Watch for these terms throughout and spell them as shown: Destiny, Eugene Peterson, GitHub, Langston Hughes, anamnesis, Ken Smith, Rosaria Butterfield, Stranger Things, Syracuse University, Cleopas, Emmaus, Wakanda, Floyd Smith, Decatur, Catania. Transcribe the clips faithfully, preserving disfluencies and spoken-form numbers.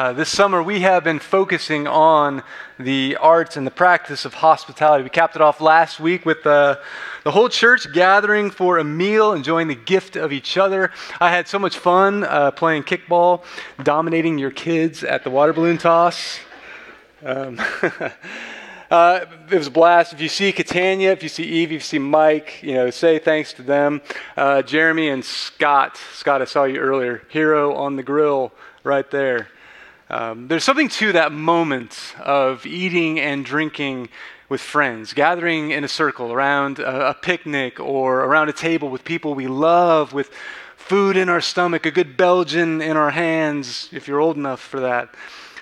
Uh, this summer, we have been focusing on the arts and the practice of hospitality. We capped it off last week with uh, the whole church gathering for a meal, enjoying the gift of each other. I had so much fun uh, playing kickball, dominating your kids at the water balloon toss. Um, uh, it was a blast. If you see Catania, if you see Eve, if you see Mike, you know, say thanks to them. Uh, Jeremy and Scott. Scott, I saw you earlier. Hero on the grill right there. Um, there's something to that moment of eating and drinking with friends, gathering in a circle around a, a picnic or around a table with people we love, with food in our stomach, a good Belgian in our hands, if you're old enough for that.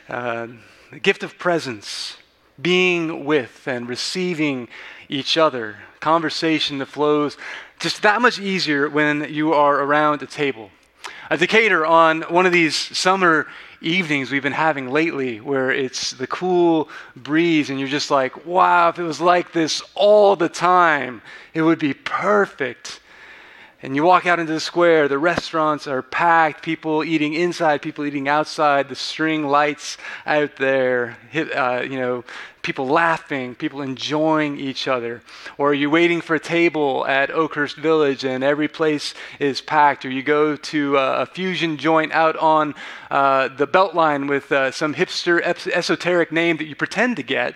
Uh, the gift of presence, being with and receiving each other, conversation that flows just that much easier when you are around a table. A Decatur on one of these summer evenings we've been having lately where it's the cool breeze and you're just like, wow, if it was like this all the time, it would be perfect. And you walk out into the square, the restaurants are packed, people eating inside, people eating outside, the string lights out there, uh, you know, people laughing, people enjoying each other. Or you're waiting for a table at Oakhurst Village and every place is packed. Or you go to uh, a fusion joint out on uh, the Beltline with uh, some hipster esoteric name that you pretend to get.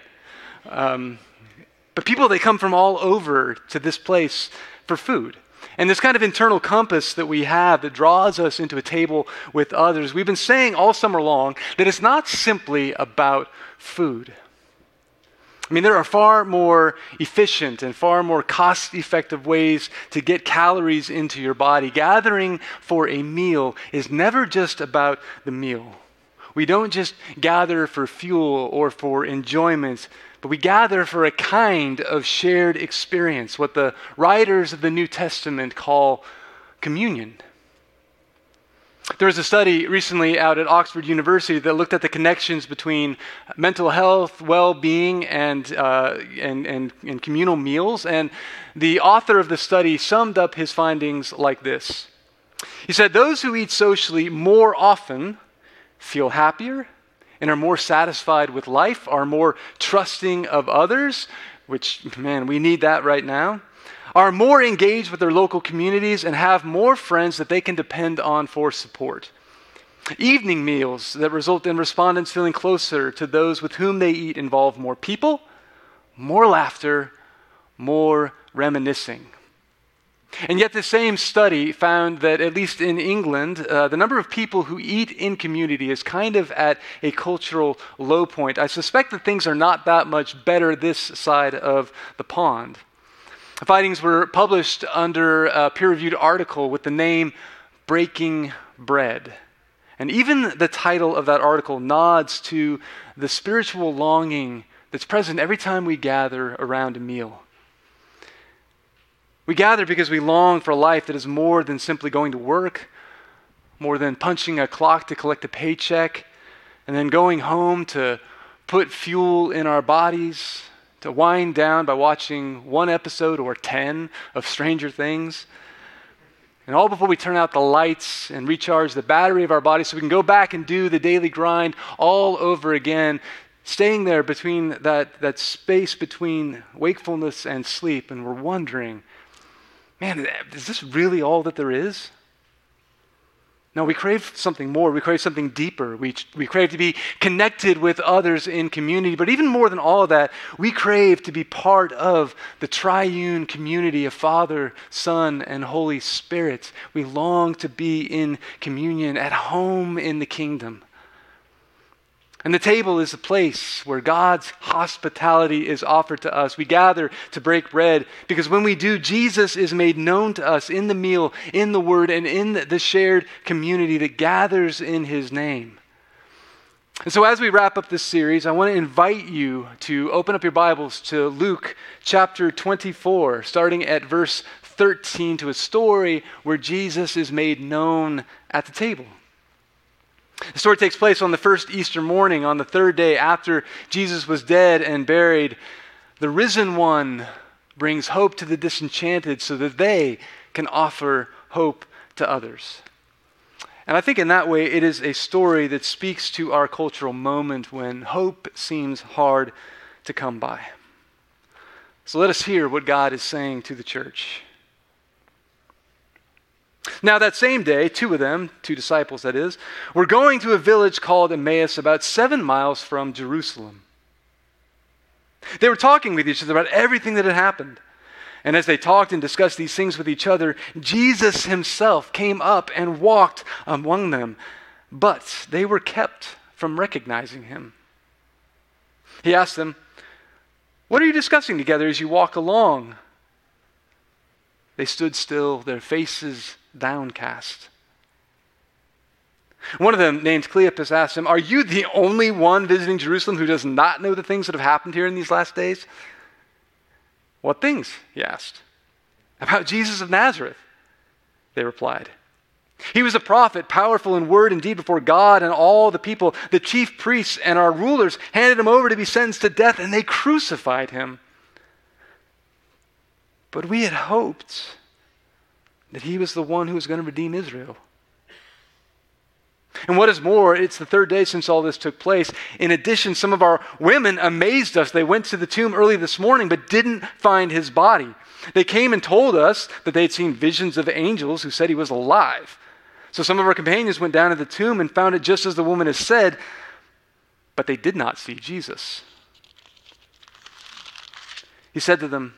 Um, but people, they come from all over to this place for food. And this kind of internal compass that we have that draws us into a table with others, we've been saying all summer long that it's not simply about food. I mean, there are far more efficient and far more cost-effective ways to get calories into your body. Gathering for a meal is never just about the meal. We don't just gather for fuel or for enjoyment, but we gather for a kind of shared experience, what the writers of the New Testament call communion. There was a study recently out at Oxford University that looked at the connections between mental health, well-being, and, uh, and, and, and communal meals. And the author of the study summed up his findings like this. He said, those who eat socially more often feel happier and are more satisfied with life, are more trusting of others, which, man, we need that right now, are more engaged with their local communities and have more friends that they can depend on for support. Evening meals that result in respondents feeling closer to those with whom they eat involve more people, more laughter, more reminiscing. And yet the same study found that, at least in England, uh, the number of people who eat in community is kind of at a cultural low point. I suspect that things are not that much better this side of the pond. The findings were published under a peer-reviewed article with the name Breaking Bread. And even the title of that article nods to the spiritual longing that's present every time we gather around a meal. We gather because we long for a life that is more than simply going to work, more than punching a clock to collect a paycheck, and then going home to put fuel in our bodies, to wind down by watching one episode or ten of Stranger Things, and all before we turn out the lights and recharge the battery of our body so we can go back and do the daily grind all over again, staying there between that, that space between wakefulness and sleep, and we're wondering, man, is this really all that there is? No, we crave something more. We crave something deeper. We, we crave to be connected with others in community. But even more than all of that, we crave to be part of the triune community of Father, Son, and Holy Spirit. We long to be in communion, at home in the kingdom. And the table is the place where God's hospitality is offered to us. We gather to break bread because when we do, Jesus is made known to us in the meal, in the word, and in the shared community that gathers in his name. And so as we wrap up this series, I want to invite you to open up your Bibles to Luke chapter twenty-four, starting at verse thirteen, to a story where Jesus is made known at the table. The story takes place on the first Easter morning, on the third day after Jesus was dead and buried. The risen one brings hope to the disenchanted so that they can offer hope to others. And I think in that way, it is a story that speaks to our cultural moment when hope seems hard to come by. So let us hear what God is saying to the church. Now that same day, two of them, two disciples that is, were going to a village called Emmaus, about seven miles from Jerusalem. They were talking with each other about everything that had happened. And as they talked and discussed these things with each other, Jesus himself came up and walked among them, but they were kept from recognizing him. He asked them, "What are you discussing together as you walk along?" They stood still, their faces downcast. One of them, named Cleopas, asked him, "Are you the only one visiting Jerusalem who does not know the things that have happened here in these last days?" "What things?" he asked. "About Jesus of Nazareth," they replied. "He was a prophet, powerful in word and deed before God and all the people. The chief priests and our rulers handed him over to be sentenced to death, and they crucified him. But we had hoped that he was the one who was going to redeem Israel." And what is more, it's the third day since all this took place. In addition, some of our women amazed us. They went to the tomb early this morning, but didn't find his body. They came and told us that they had seen visions of angels who said he was alive. So some of our companions went down to the tomb and found it just as the woman has said, but they did not see Jesus. He said to them,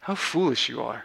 "How foolish you are.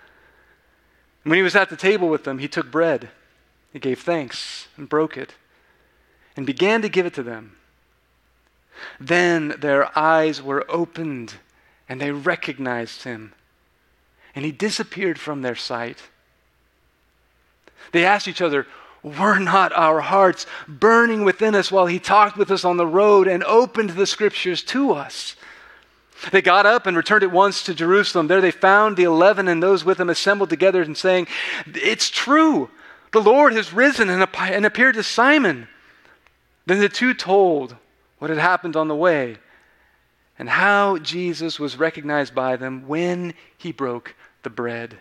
When he was at the table with them, he took bread, he gave thanks, and broke it, and began to give it to them. Then their eyes were opened, and they recognized him, and he disappeared from their sight. They asked each other, "Were not our hearts burning within us while he talked with us on the road and opened the scriptures to us?" They got up and returned at once to Jerusalem. There they found the eleven and those with them assembled together and saying, "It's true, the Lord has risen and appeared to Simon." Then the two told what had happened on the way and how Jesus was recognized by them when he broke the bread.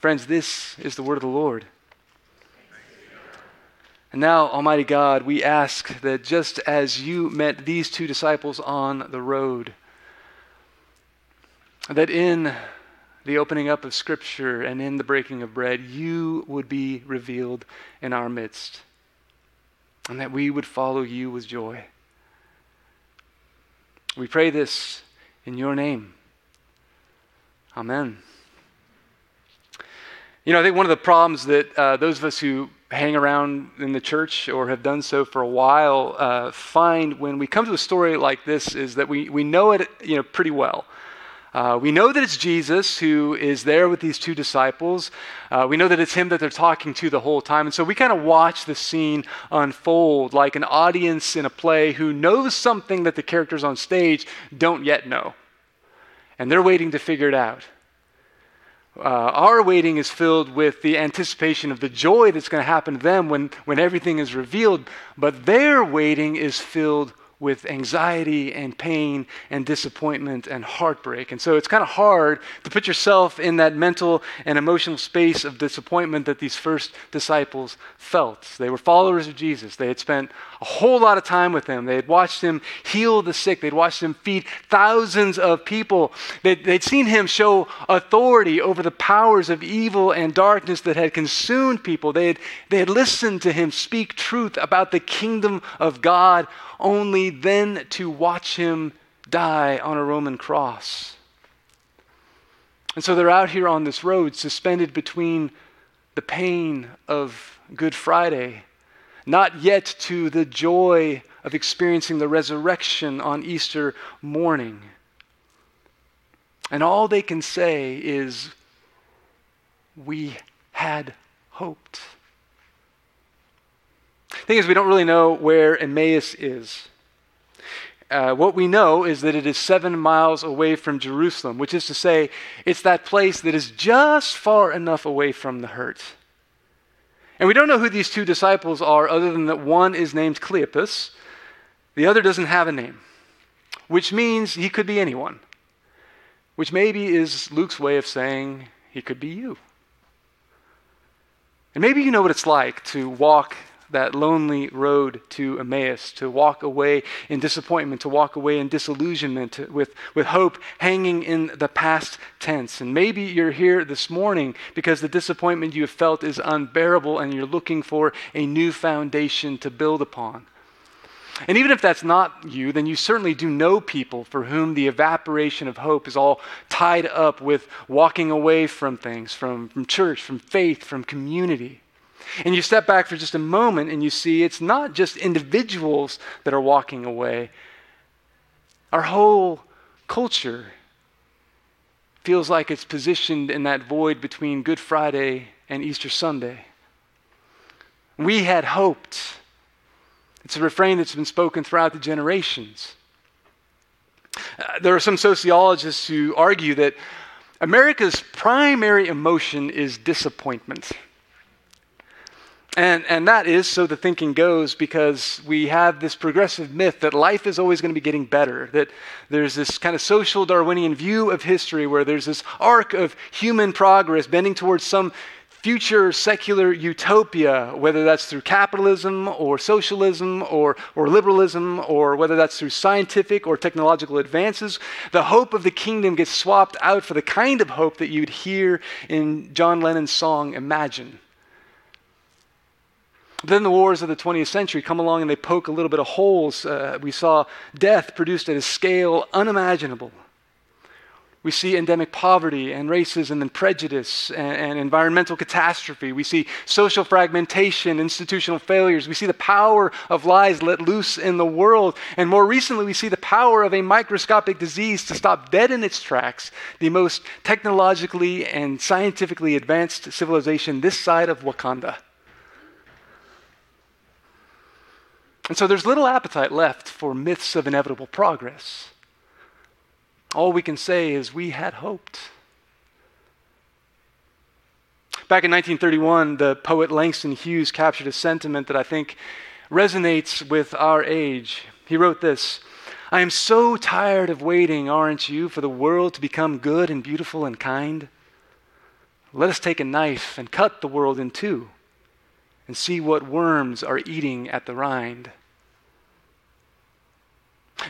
Friends, this is the word of the Lord. And now, Almighty God, we ask that just as you met these two disciples on the road, that in the opening up of Scripture and in the breaking of bread, you would be revealed in our midst, and that we would follow you with joy. We pray this in your name. Amen. You know, I think one of the problems that uh, those of us who hang around in the church or have done so for a while uh, find when we come to a story like this is that we, we know it you know pretty well. Uh, we know that it's Jesus who is there with these two disciples. Uh, we know that it's him that they're talking to the whole time. And so we kind of watch the scene unfold like an audience in a play who knows something that the characters on stage don't yet know. And they're waiting to figure it out. Uh, our waiting is filled with the anticipation of the joy that's going to happen to them when, when everything is revealed, but their waiting is filled with anxiety and pain and disappointment and heartbreak. And so it's kind of hard to put yourself in that mental and emotional space of disappointment that these first disciples felt. They were followers of Jesus. They had spent a whole lot of time with him. They had watched him heal the sick. They'd watched him feed thousands of people. They'd, they'd seen him show authority over the powers of evil and darkness that had consumed people. They had, they had listened to him speak truth about the kingdom of God, only then to watch him die on a Roman cross. And so they're out here on this road, suspended between the pain of Good Friday, not yet to the joy of experiencing the resurrection on Easter morning. And all they can say is, "We had hoped. The thing is, we don't really know where Emmaus is. Uh, what we know is that it is seven miles away from Jerusalem, which is to say, it's that place that is just far enough away from the hurt. And we don't know who these two disciples are other than that one is named Cleopas. The other doesn't have a name, which means he could be anyone, which maybe is Luke's way of saying he could be you. And maybe you know what it's like to walk that lonely road to Emmaus, to walk away in disappointment, to walk away in disillusionment, to, with, with hope hanging in the past tense. And maybe you're here this morning because the disappointment you have felt is unbearable and you're looking for a new foundation to build upon. And even if that's not you, then you certainly do know people for whom the evaporation of hope is all tied up with walking away from things, from, from church, from faith, from community. And you step back for just a moment and you see it's not just individuals that are walking away. Our whole culture feels like it's positioned in that void between Good Friday and Easter Sunday. We had hoped. It's a refrain that's been spoken throughout the generations. Uh, there are some sociologists who argue that America's primary emotion is disappointment. And, and that is, so the thinking goes, because we have this progressive myth that life is always going to be getting better, that there's this kind of social Darwinian view of history where there's this arc of human progress bending towards some future secular utopia, whether that's through capitalism or socialism or, or liberalism, or whether that's through scientific or technological advances. The hope of the kingdom gets swapped out for the kind of hope that you'd hear in John Lennon's song, Imagine. Then the wars of the twentieth century come along and they poke a little bit of holes. Uh, we saw death produced at a scale unimaginable. We see endemic poverty and racism and prejudice and, and environmental catastrophe. We see social fragmentation, institutional failures. We see the power of lies let loose in the world. And more recently, we see the power of a microscopic disease to stop dead in its tracks, the most technologically and scientifically advanced civilization this side of Wakanda. And so there's little appetite left for myths of inevitable progress. All we can say is we had hoped. Back in nineteen thirty-one, the poet Langston Hughes captured a sentiment that I think resonates with our age. He wrote this, "I am so tired of waiting, aren't you, for the world to become good and beautiful and kind? Let us take a knife and cut the world in two, and see what worms are eating at the rind."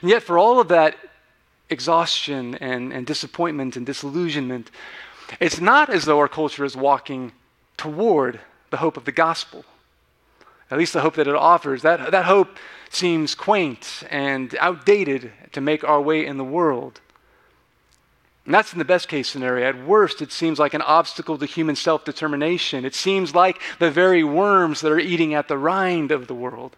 And yet for all of that exhaustion and, and disappointment and disillusionment, it's not as though our culture is walking toward the hope of the gospel, at least the hope that it offers. That, that hope seems quaint and outdated to make our way in the world. And that's in the best case scenario. At worst, it seems like an obstacle to human self-determination. It seems like the very worms that are eating at the rind of the world.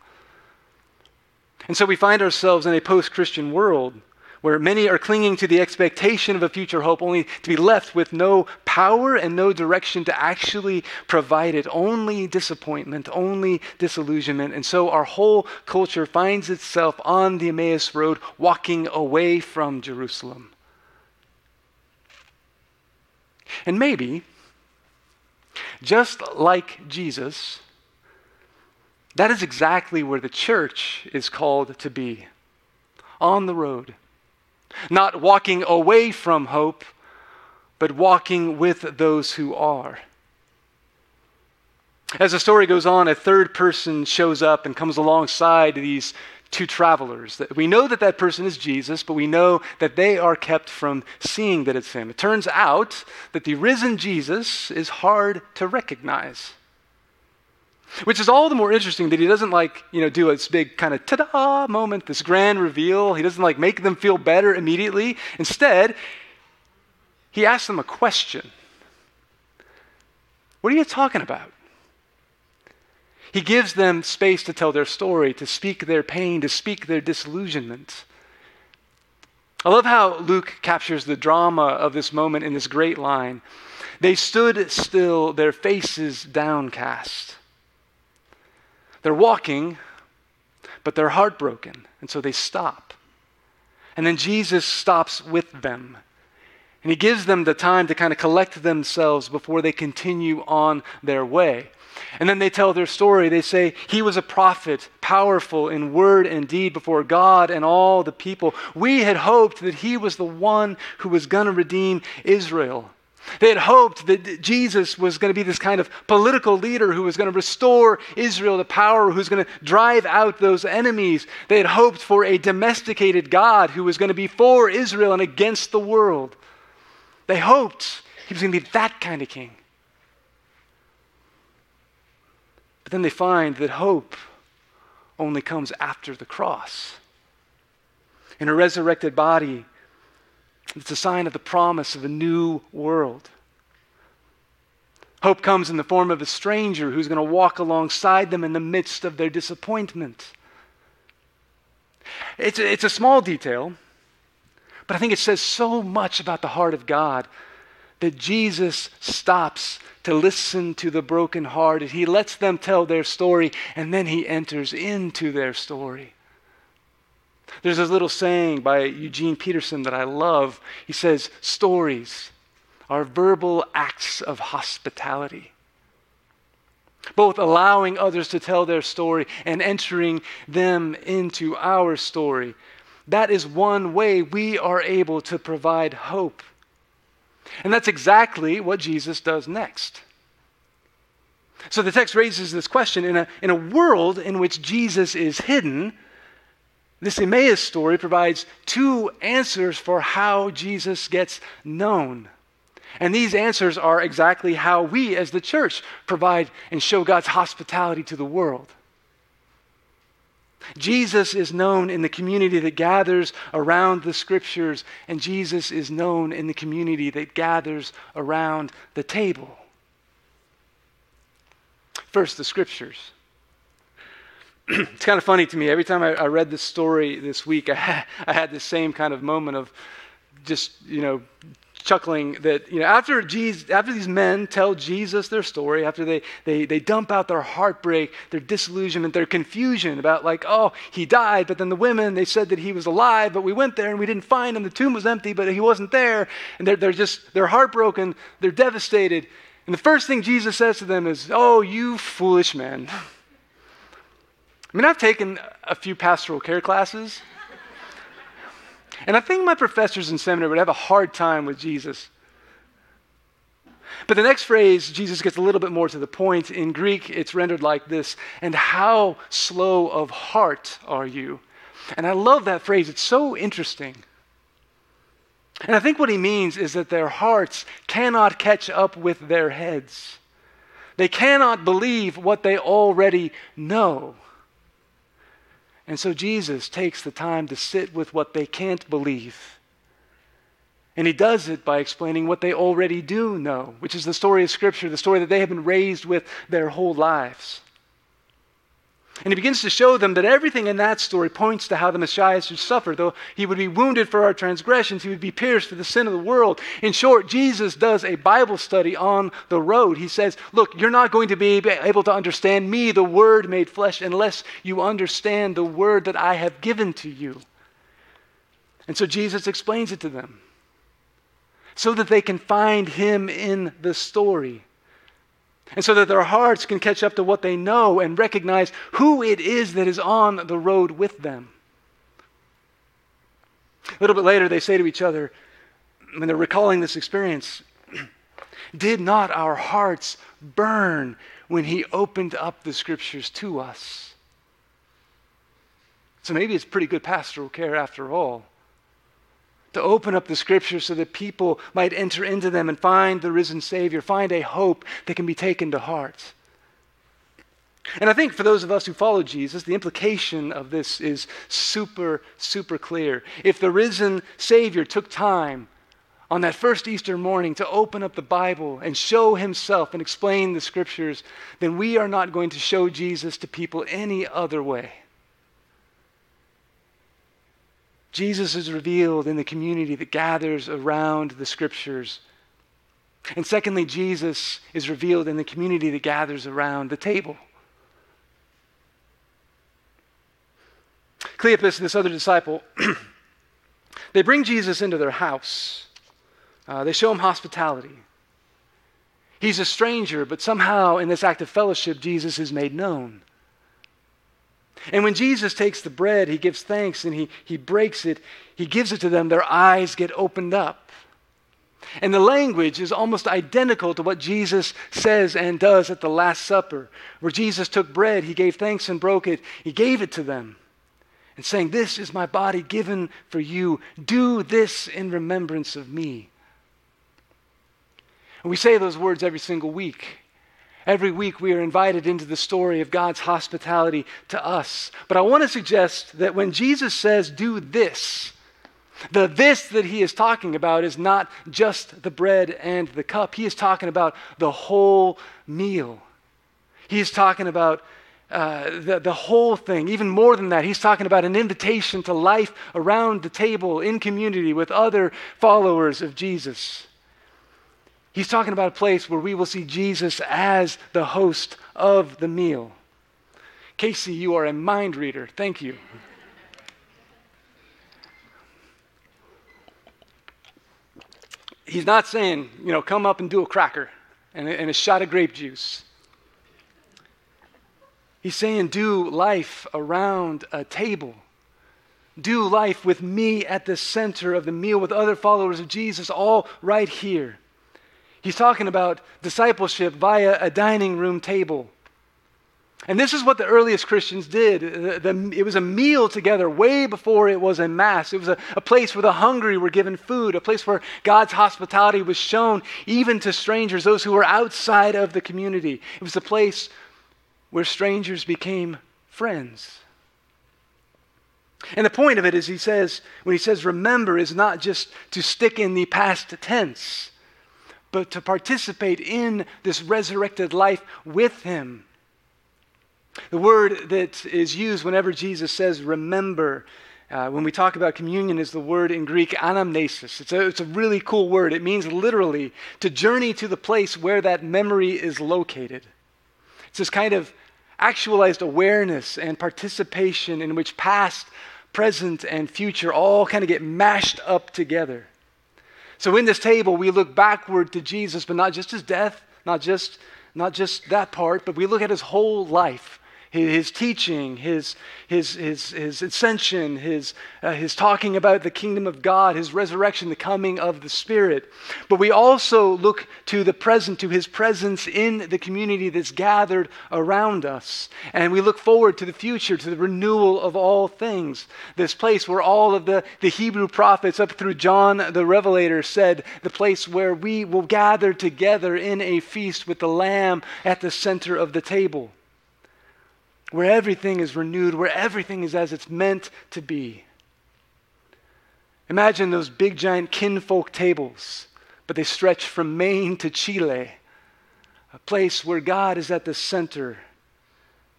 And so we find ourselves in a post-Christian world where many are clinging to the expectation of a future hope only to be left with no power and no direction to actually provide it, only disappointment, only disillusionment. And so our whole culture finds itself on the Emmaus Road, walking away from Jerusalem. And maybe, just like Jesus, that is exactly where the church is called to be, on the road. Not walking away from hope, but walking with those who are. As the story goes on, a third person shows up and comes alongside these two travelers. We know that that person is Jesus, but we know that they are kept from seeing that it's him. It turns out that the risen Jesus is hard to recognize, which is all the more interesting that he doesn't like, you know, do this big kind of ta-da moment, this grand reveal. He doesn't like make them feel better immediately. Instead, he asks them a question. What are you talking about? He gives them space to tell their story, to speak their pain, to speak their disillusionment. I love how Luke captures the drama of this moment in this great line. They stood still, their faces downcast. They're walking, but they're heartbroken, and so they stop. And then Jesus stops with them, and he gives them the time to kind of collect themselves before they continue on their way. And then they tell their story. They say, he was a prophet, powerful in word and deed before God and all the people. We had hoped that he was the one who was going to redeem Israel. They had hoped that Jesus was going to be this kind of political leader who was going to restore Israel to power, who's going to drive out those enemies. They had hoped for a domesticated God who was going to be for Israel and against the world. They hoped he was going to be that kind of king. But then they find that hope only comes after the cross. In a resurrected body, it's a sign of the promise of a new world. Hope comes in the form of a stranger who's going to walk alongside them in the midst of their disappointment. It's a, it's a small detail, but I think it says so much about the heart of God that Jesus stops to listen to the brokenhearted. He lets them tell their story, and then he enters into their story. There's this little saying by Eugene Peterson that I love. He says, stories are verbal acts of hospitality, both allowing others to tell their story and entering them into our story. That is one way we are able to provide hope. And that's exactly what Jesus does next. So the text raises this question. In a, in a world in which Jesus is hidden, this Emmaus story provides two answers for how Jesus gets known. And these answers are exactly how we as the church provide and show God's hospitality to the world. Jesus is known in the community that gathers around the scriptures, and Jesus is known in the community that gathers around the table. First, the scriptures. It's kind of funny to me. Every time I, I read this story this week, I had, I had the same kind of moment of just, you know, chuckling that, you know, after Jesus, after these men tell Jesus their story, after they, they they dump out their heartbreak, their disillusionment, their confusion about like, oh, he died, but then the women, they said that he was alive, but we went there and we didn't find him. The tomb was empty, but he wasn't there. And they're, they're just, they're heartbroken. They're devastated. And the first thing Jesus says to them is, oh, you foolish men. I mean, I've taken a few pastoral care classes, and I think my professors in seminary would have a hard time with Jesus. But the next phrase, Jesus gets a little bit more to the point. In Greek, it's rendered like this, and how slow of heart are you? And I love that phrase. It's so interesting. And I think what he means is that their hearts cannot catch up with their heads. They cannot believe what they already know. And so Jesus takes the time to sit with what they can't believe. And he does it by explaining what they already do know, which is the story of Scripture, the story that they have been raised with their whole lives. And he begins to show them that everything in that story points to how the Messiah should suffer. Though he would be wounded for our transgressions, he would be pierced for the sin of the world. In short, Jesus does a Bible study on the road. He says, look, you're not going to be able to understand me, the Word made flesh, unless you understand the Word that I have given to you. And so Jesus explains it to them so that they can find him in the story. And so that their hearts can catch up to what they know and recognize who it is that is on the road with them. A little bit later, they say to each other, when they're recalling this experience, did not our hearts burn when he opened up the scriptures to us? So maybe it's pretty good pastoral care after all, to open up the scriptures so that people might enter into them and find the risen Savior, find a hope that can be taken to heart. And I think for those of us who follow Jesus, the implication of this is super, super clear. If the risen Savior took time on that first Easter morning to open up the Bible and show himself and explain the scriptures, then we are not going to show Jesus to people any other way. Jesus is revealed in the community that gathers around the scriptures. And secondly, Jesus is revealed in the community that gathers around the table. Cleopas and this other disciple, they bring Jesus into their house. Uh, they show him hospitality. He's a stranger, but somehow in this act of fellowship, Jesus is made known. And when Jesus takes the bread, he gives thanks and he, he breaks it. He gives it to them. Their eyes get opened up. And the language is almost identical to what Jesus says and does at the Last Supper, where Jesus took bread, he gave thanks and broke it. He gave it to them and saying, "This is my body given for you. Do this in remembrance of me." And we say those words every single week. Every week we are invited into the story of God's hospitality to us. But I want to suggest that when Jesus says, "Do this," the this that he is talking about is not just the bread and the cup. He is talking about the whole meal. He is talking about uh, the, the whole thing. Even more than that, he's talking about an invitation to life around the table in community with other followers of Jesus. He's talking about a place where we will see Jesus as the host of the meal. Casey, you are a mind reader. Thank you. He's not saying, you know, come up and do a cracker and a, and a shot of grape juice. He's saying, do life around a table. Do life with me at the center of the meal with other followers of Jesus, all right here. He's talking about discipleship via a dining room table. And this is what the earliest Christians did. The, the, it was a meal together way before it was a mass. It was a, a place where the hungry were given food, a place where God's hospitality was shown even to strangers, those who were outside of the community. It was a place where strangers became friends. And the point of it is he says, when he says remember, is not just to stick in the past tense, but to participate in this resurrected life with him. The word that is used whenever Jesus says remember, uh, when we talk about communion, is the word in Greek anamnesis. It's a, it's a really cool word. It means literally to journey to the place where that memory is located. It's this kind of actualized awareness and participation in which past, present, and future all kind of get mashed up together. So in this table, we look backward to Jesus, but not just his death, not just, not just that part, but we look at his whole life. His teaching, his his his his ascension, his uh, his talking about the kingdom of God, his resurrection, the coming of the Spirit. But we also look to the present, to his presence in the community that's gathered around us. And we look forward to the future, to the renewal of all things. This place where all of the, the Hebrew prophets up through John the Revelator said, the place where we will gather together in a feast with the Lamb at the center of the table. Where everything is renewed, where everything is as it's meant to be. Imagine those big giant kinfolk tables, but they stretch from Maine to Chile, a place where God is at the center.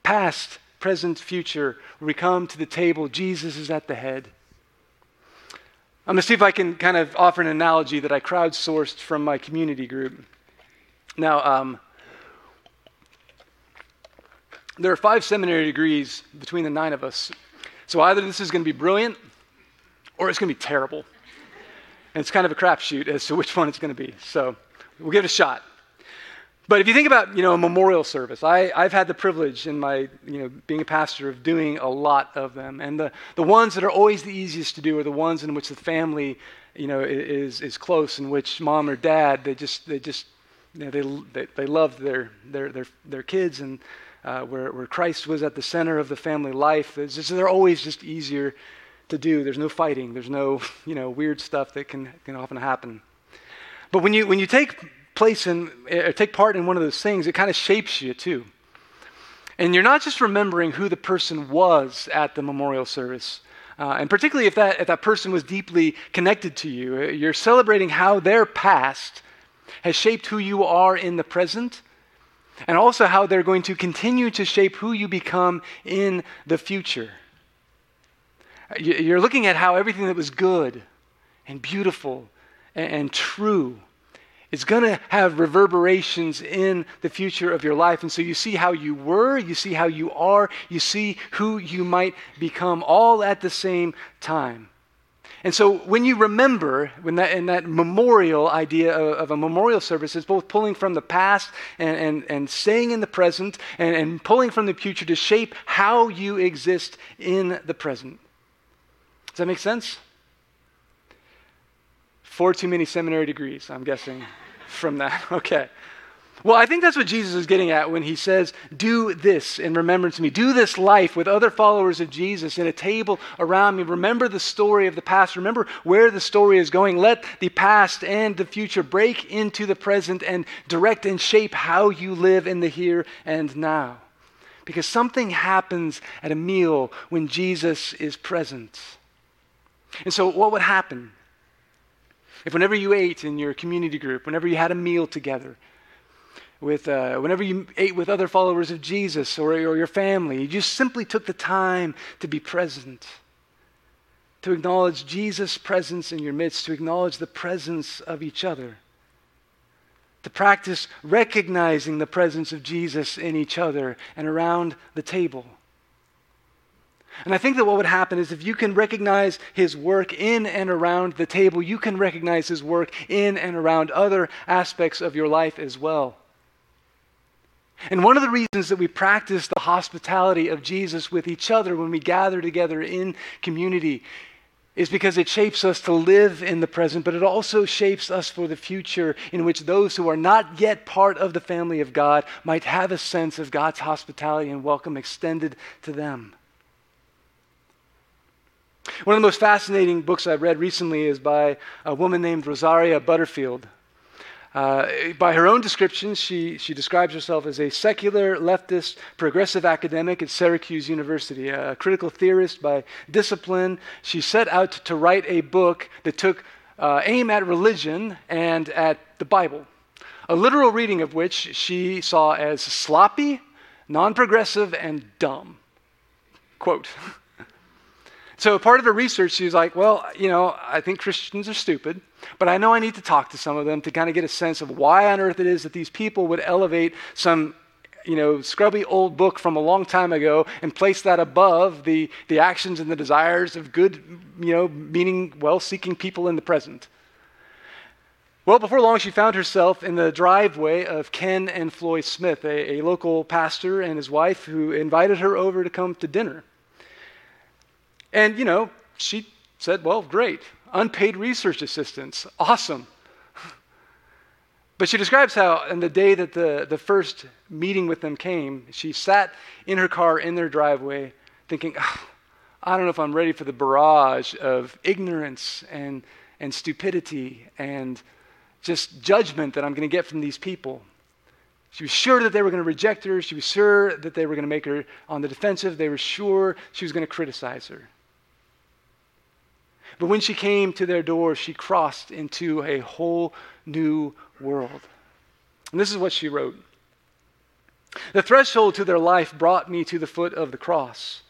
Past, present, future, where we come to the table, Jesus is at the head. I'm going to see if I can kind of offer an analogy that I crowdsourced from my community group. Now, um, There are five seminary degrees between the nine of us. So either this is going to be brilliant or it's going to be terrible. And it's kind of a crapshoot as to which one it's going to be. So we'll give it a shot. But if you think about, you know, a memorial service, I, I've had the privilege in my, you know, being a pastor of doing a lot of them. And the, the ones that are always the easiest to do are the ones in which the family, you know, is is close, in which mom or dad, they just, they just, you know, they, they, they love their, their, their, their kids and Uh, where, where Christ was at the center of the family life. Just, they're always just easier to do. There's no fighting. There's no, you know, weird stuff that can can often happen. But when you when you take place in or take part in one of those things, it kind of shapes you too. And you're not just remembering who the person was at the memorial service, uh, and particularly if that if that person was deeply connected to you, you're celebrating how their past has shaped who you are in the present. And also how they're going to continue to shape who you become in the future. You're looking at how everything that was good and beautiful and true It's going to have reverberations in the future of your life. And so you see how you were, you see how you are, you see who you might become all at the same time. And so when you remember, when that and that memorial idea of, of a memorial service is both pulling from the past and, and, and staying in the present and, and pulling from the future to shape how you exist in the present. Does that make sense? Four too many seminary degrees, I'm guessing, from that. Okay. Well, I think that's what Jesus is getting at when he says, do this in remembrance of me. Do this life with other followers of Jesus in a table around me. Remember the story of the past. Remember where the story is going. Let the past and the future break into the present and direct and shape how you live in the here and now. Because something happens at a meal when Jesus is present. And so what would happen? If whenever you ate in your community group, whenever you had a meal together, with uh, whenever you ate with other followers of Jesus or, or your family, you just simply took the time to be present, to acknowledge Jesus' presence in your midst, to acknowledge the presence of each other, to practice recognizing the presence of Jesus in each other and around the table. And I think that what would happen is if you can recognize his work in and around the table, you can recognize his work in and around other aspects of your life as well. And one of the reasons that we practice the hospitality of Jesus with each other when we gather together in community is because it shapes us to live in the present, but it also shapes us for the future in which those who are not yet part of the family of God might have a sense of God's hospitality and welcome extended to them. One of the most fascinating books I've read recently is by a woman named Rosaria Butterfield. Uh, by her own description, she, she describes herself as a secular, leftist, progressive academic at Syracuse University, a critical theorist by discipline. She set out to write a book that took uh, aim at religion and at the Bible, a literal reading of which she saw as sloppy, non-progressive, and dumb. Quote. So part of her research, she was like, well, you know, I think Christians are stupid, but I know I need to talk to some of them to kind of get a sense of why on earth it is that these people would elevate some, you know, scrubby old book from a long time ago and place that above the, the actions and the desires of good, you know, meaning, well-seeking people in the present. Well, before long, she found herself in the driveway of Ken and Floyd Smith, a, a local pastor and his wife who invited her over to come to dinner. And, you know, she said, well, great, unpaid research assistance, awesome. But she describes how on the day that the, the first meeting with them came, she sat in her car in their driveway thinking, oh, I don't know if I'm ready for the barrage of ignorance and, and stupidity and just judgment that I'm going to get from these people. She was sure that they were going to reject her. She was sure that they were going to make her on the defensive. They were sure she was going to criticize her. But when she came to their door, she crossed into a whole new world. And this is what she wrote. The threshold to their life brought me to the foot of the cross.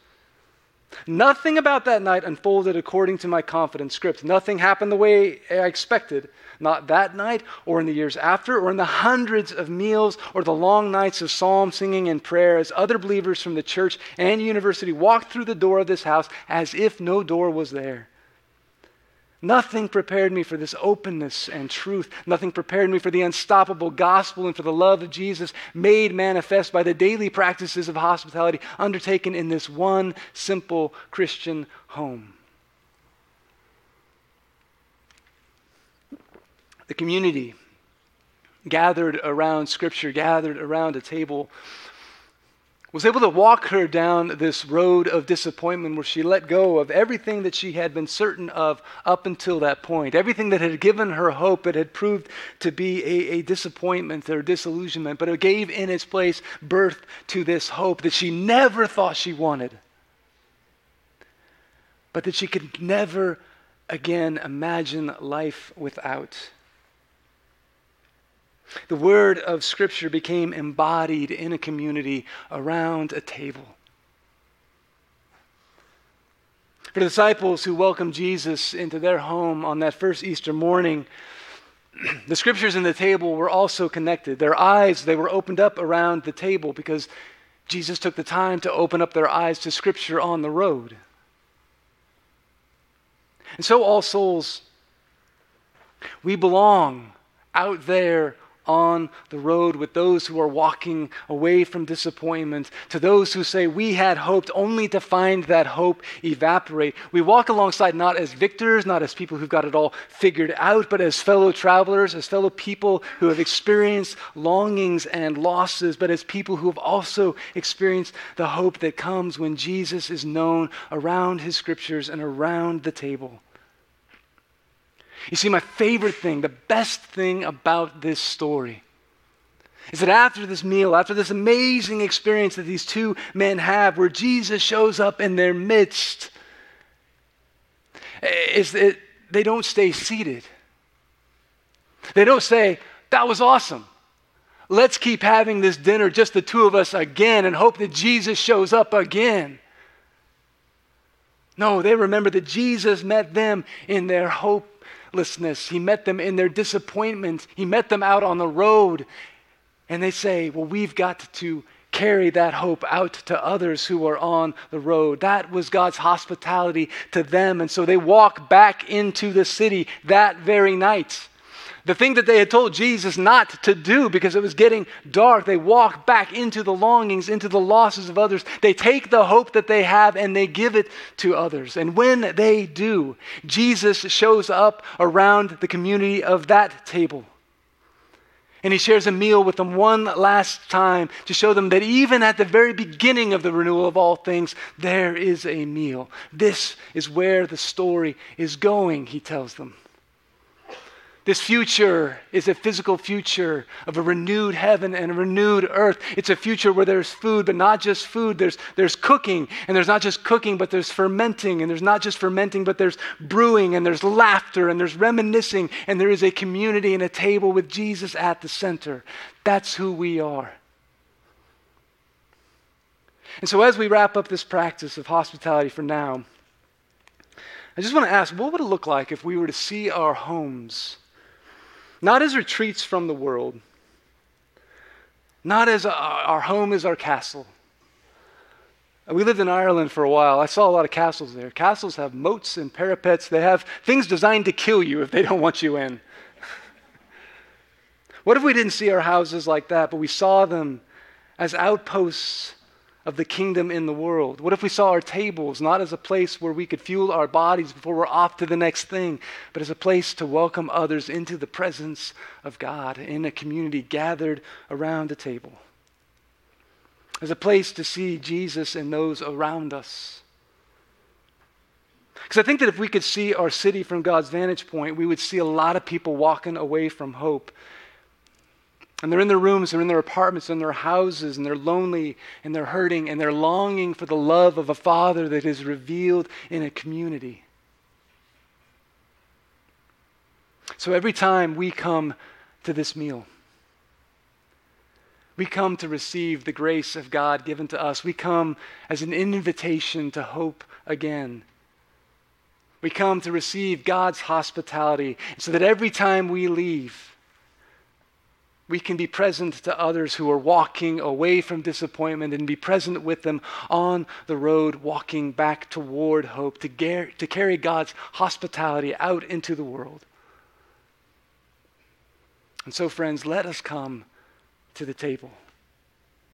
Nothing about that night unfolded according to my confident script. Nothing happened the way I expected. Not that night, or in the years after, or in the hundreds of meals, or the long nights of psalm singing and prayer as other believers from the church and university walked through the door of this house as if no door was there. Nothing prepared me for this openness and truth. Nothing prepared me for the unstoppable gospel and for the love of Jesus made manifest by the daily practices of hospitality undertaken in this one simple Christian home. The community gathered around Scripture, gathered around a table, was able to walk her down this road of disappointment where she let go of everything that she had been certain of up until that point. Everything that had given her hope, it had proved to be a, a disappointment or disillusionment, but it gave in its place birth to this hope that she never thought she wanted, but that she could never again imagine life without. The word of Scripture became embodied in a community around a table. For the disciples who welcomed Jesus into their home on that first Easter morning, The scriptures in the table were also connected. Their eyes, they were opened up around the table because Jesus took the time to open up their eyes to scripture on the road. And so, All Souls, we belong out there on the road with those who are walking away from disappointment, to those who say, we had hoped, only to find that hope evaporate. We walk alongside not as victors, not as people who've got it all figured out, but as fellow travelers, as fellow people who have experienced longings and losses, but as people who have also experienced the hope that comes when Jesus is known around his scriptures and around the table. You see, my favorite thing, the best thing about this story is that after this meal, after this amazing experience that these two men have where Jesus shows up in their midst, is that they don't stay seated. They don't say, that was awesome. Let's keep having this dinner, just the two of us again, and hope that Jesus shows up again. No, they remember that Jesus met them in their hope. He met them in their disappointment. He met them out on the road. And they say, well, we've got to carry that hope out to others who are on the road. That was God's hospitality to them. And so they walk back into the city that very night. The thing that they had told Jesus not to do because it was getting dark, they walk back into the longings, into the losses of others. They take the hope that they have and they give it to others. And when they do, Jesus shows up around the community of that table. And he shares a meal with them one last time to show them that even at the very beginning of the renewal of all things, there is a meal. This is where the story is going, he tells them. This future is a physical future of a renewed heaven and a renewed earth. It's a future where there's food, but not just food. There's, there's cooking, and there's not just cooking, but there's fermenting, and there's not just fermenting, but there's brewing, and there's laughter, and there's reminiscing, and there is a community and a table with Jesus at the center. That's who we are. And so as we wrap up this practice of hospitality for now, I just want to ask, what would it look like if we were to see our homes not as retreats from the world, not as a, our home is our castle? We lived in Ireland for a while. I saw a lot of castles there. Castles have moats and parapets. They have things designed to kill you if they don't want you in. What if we didn't see our houses like that, but we saw them as outposts of the kingdom in the world? What if we saw our tables not as a place where we could fuel our bodies before we're off to the next thing, but as a place to welcome others into the presence of God in a community gathered around a table? As a place to see Jesus and those around us. Because I think that if we could see our city from God's vantage point, we would see a lot of people walking away from hope. And they're in their rooms, they're in their apartments, they're in their houses, and they're lonely, and they're hurting, and they're longing for the love of a Father that is revealed in a community. So every time we come to this meal, we come to receive the grace of God given to us. We come as an invitation to hope again. We come to receive God's hospitality so that every time we leave, we can be present to others who are walking away from disappointment and be present with them on the road, walking back toward hope, to, gar- to carry God's hospitality out into the world. And so, friends, let us come to the table.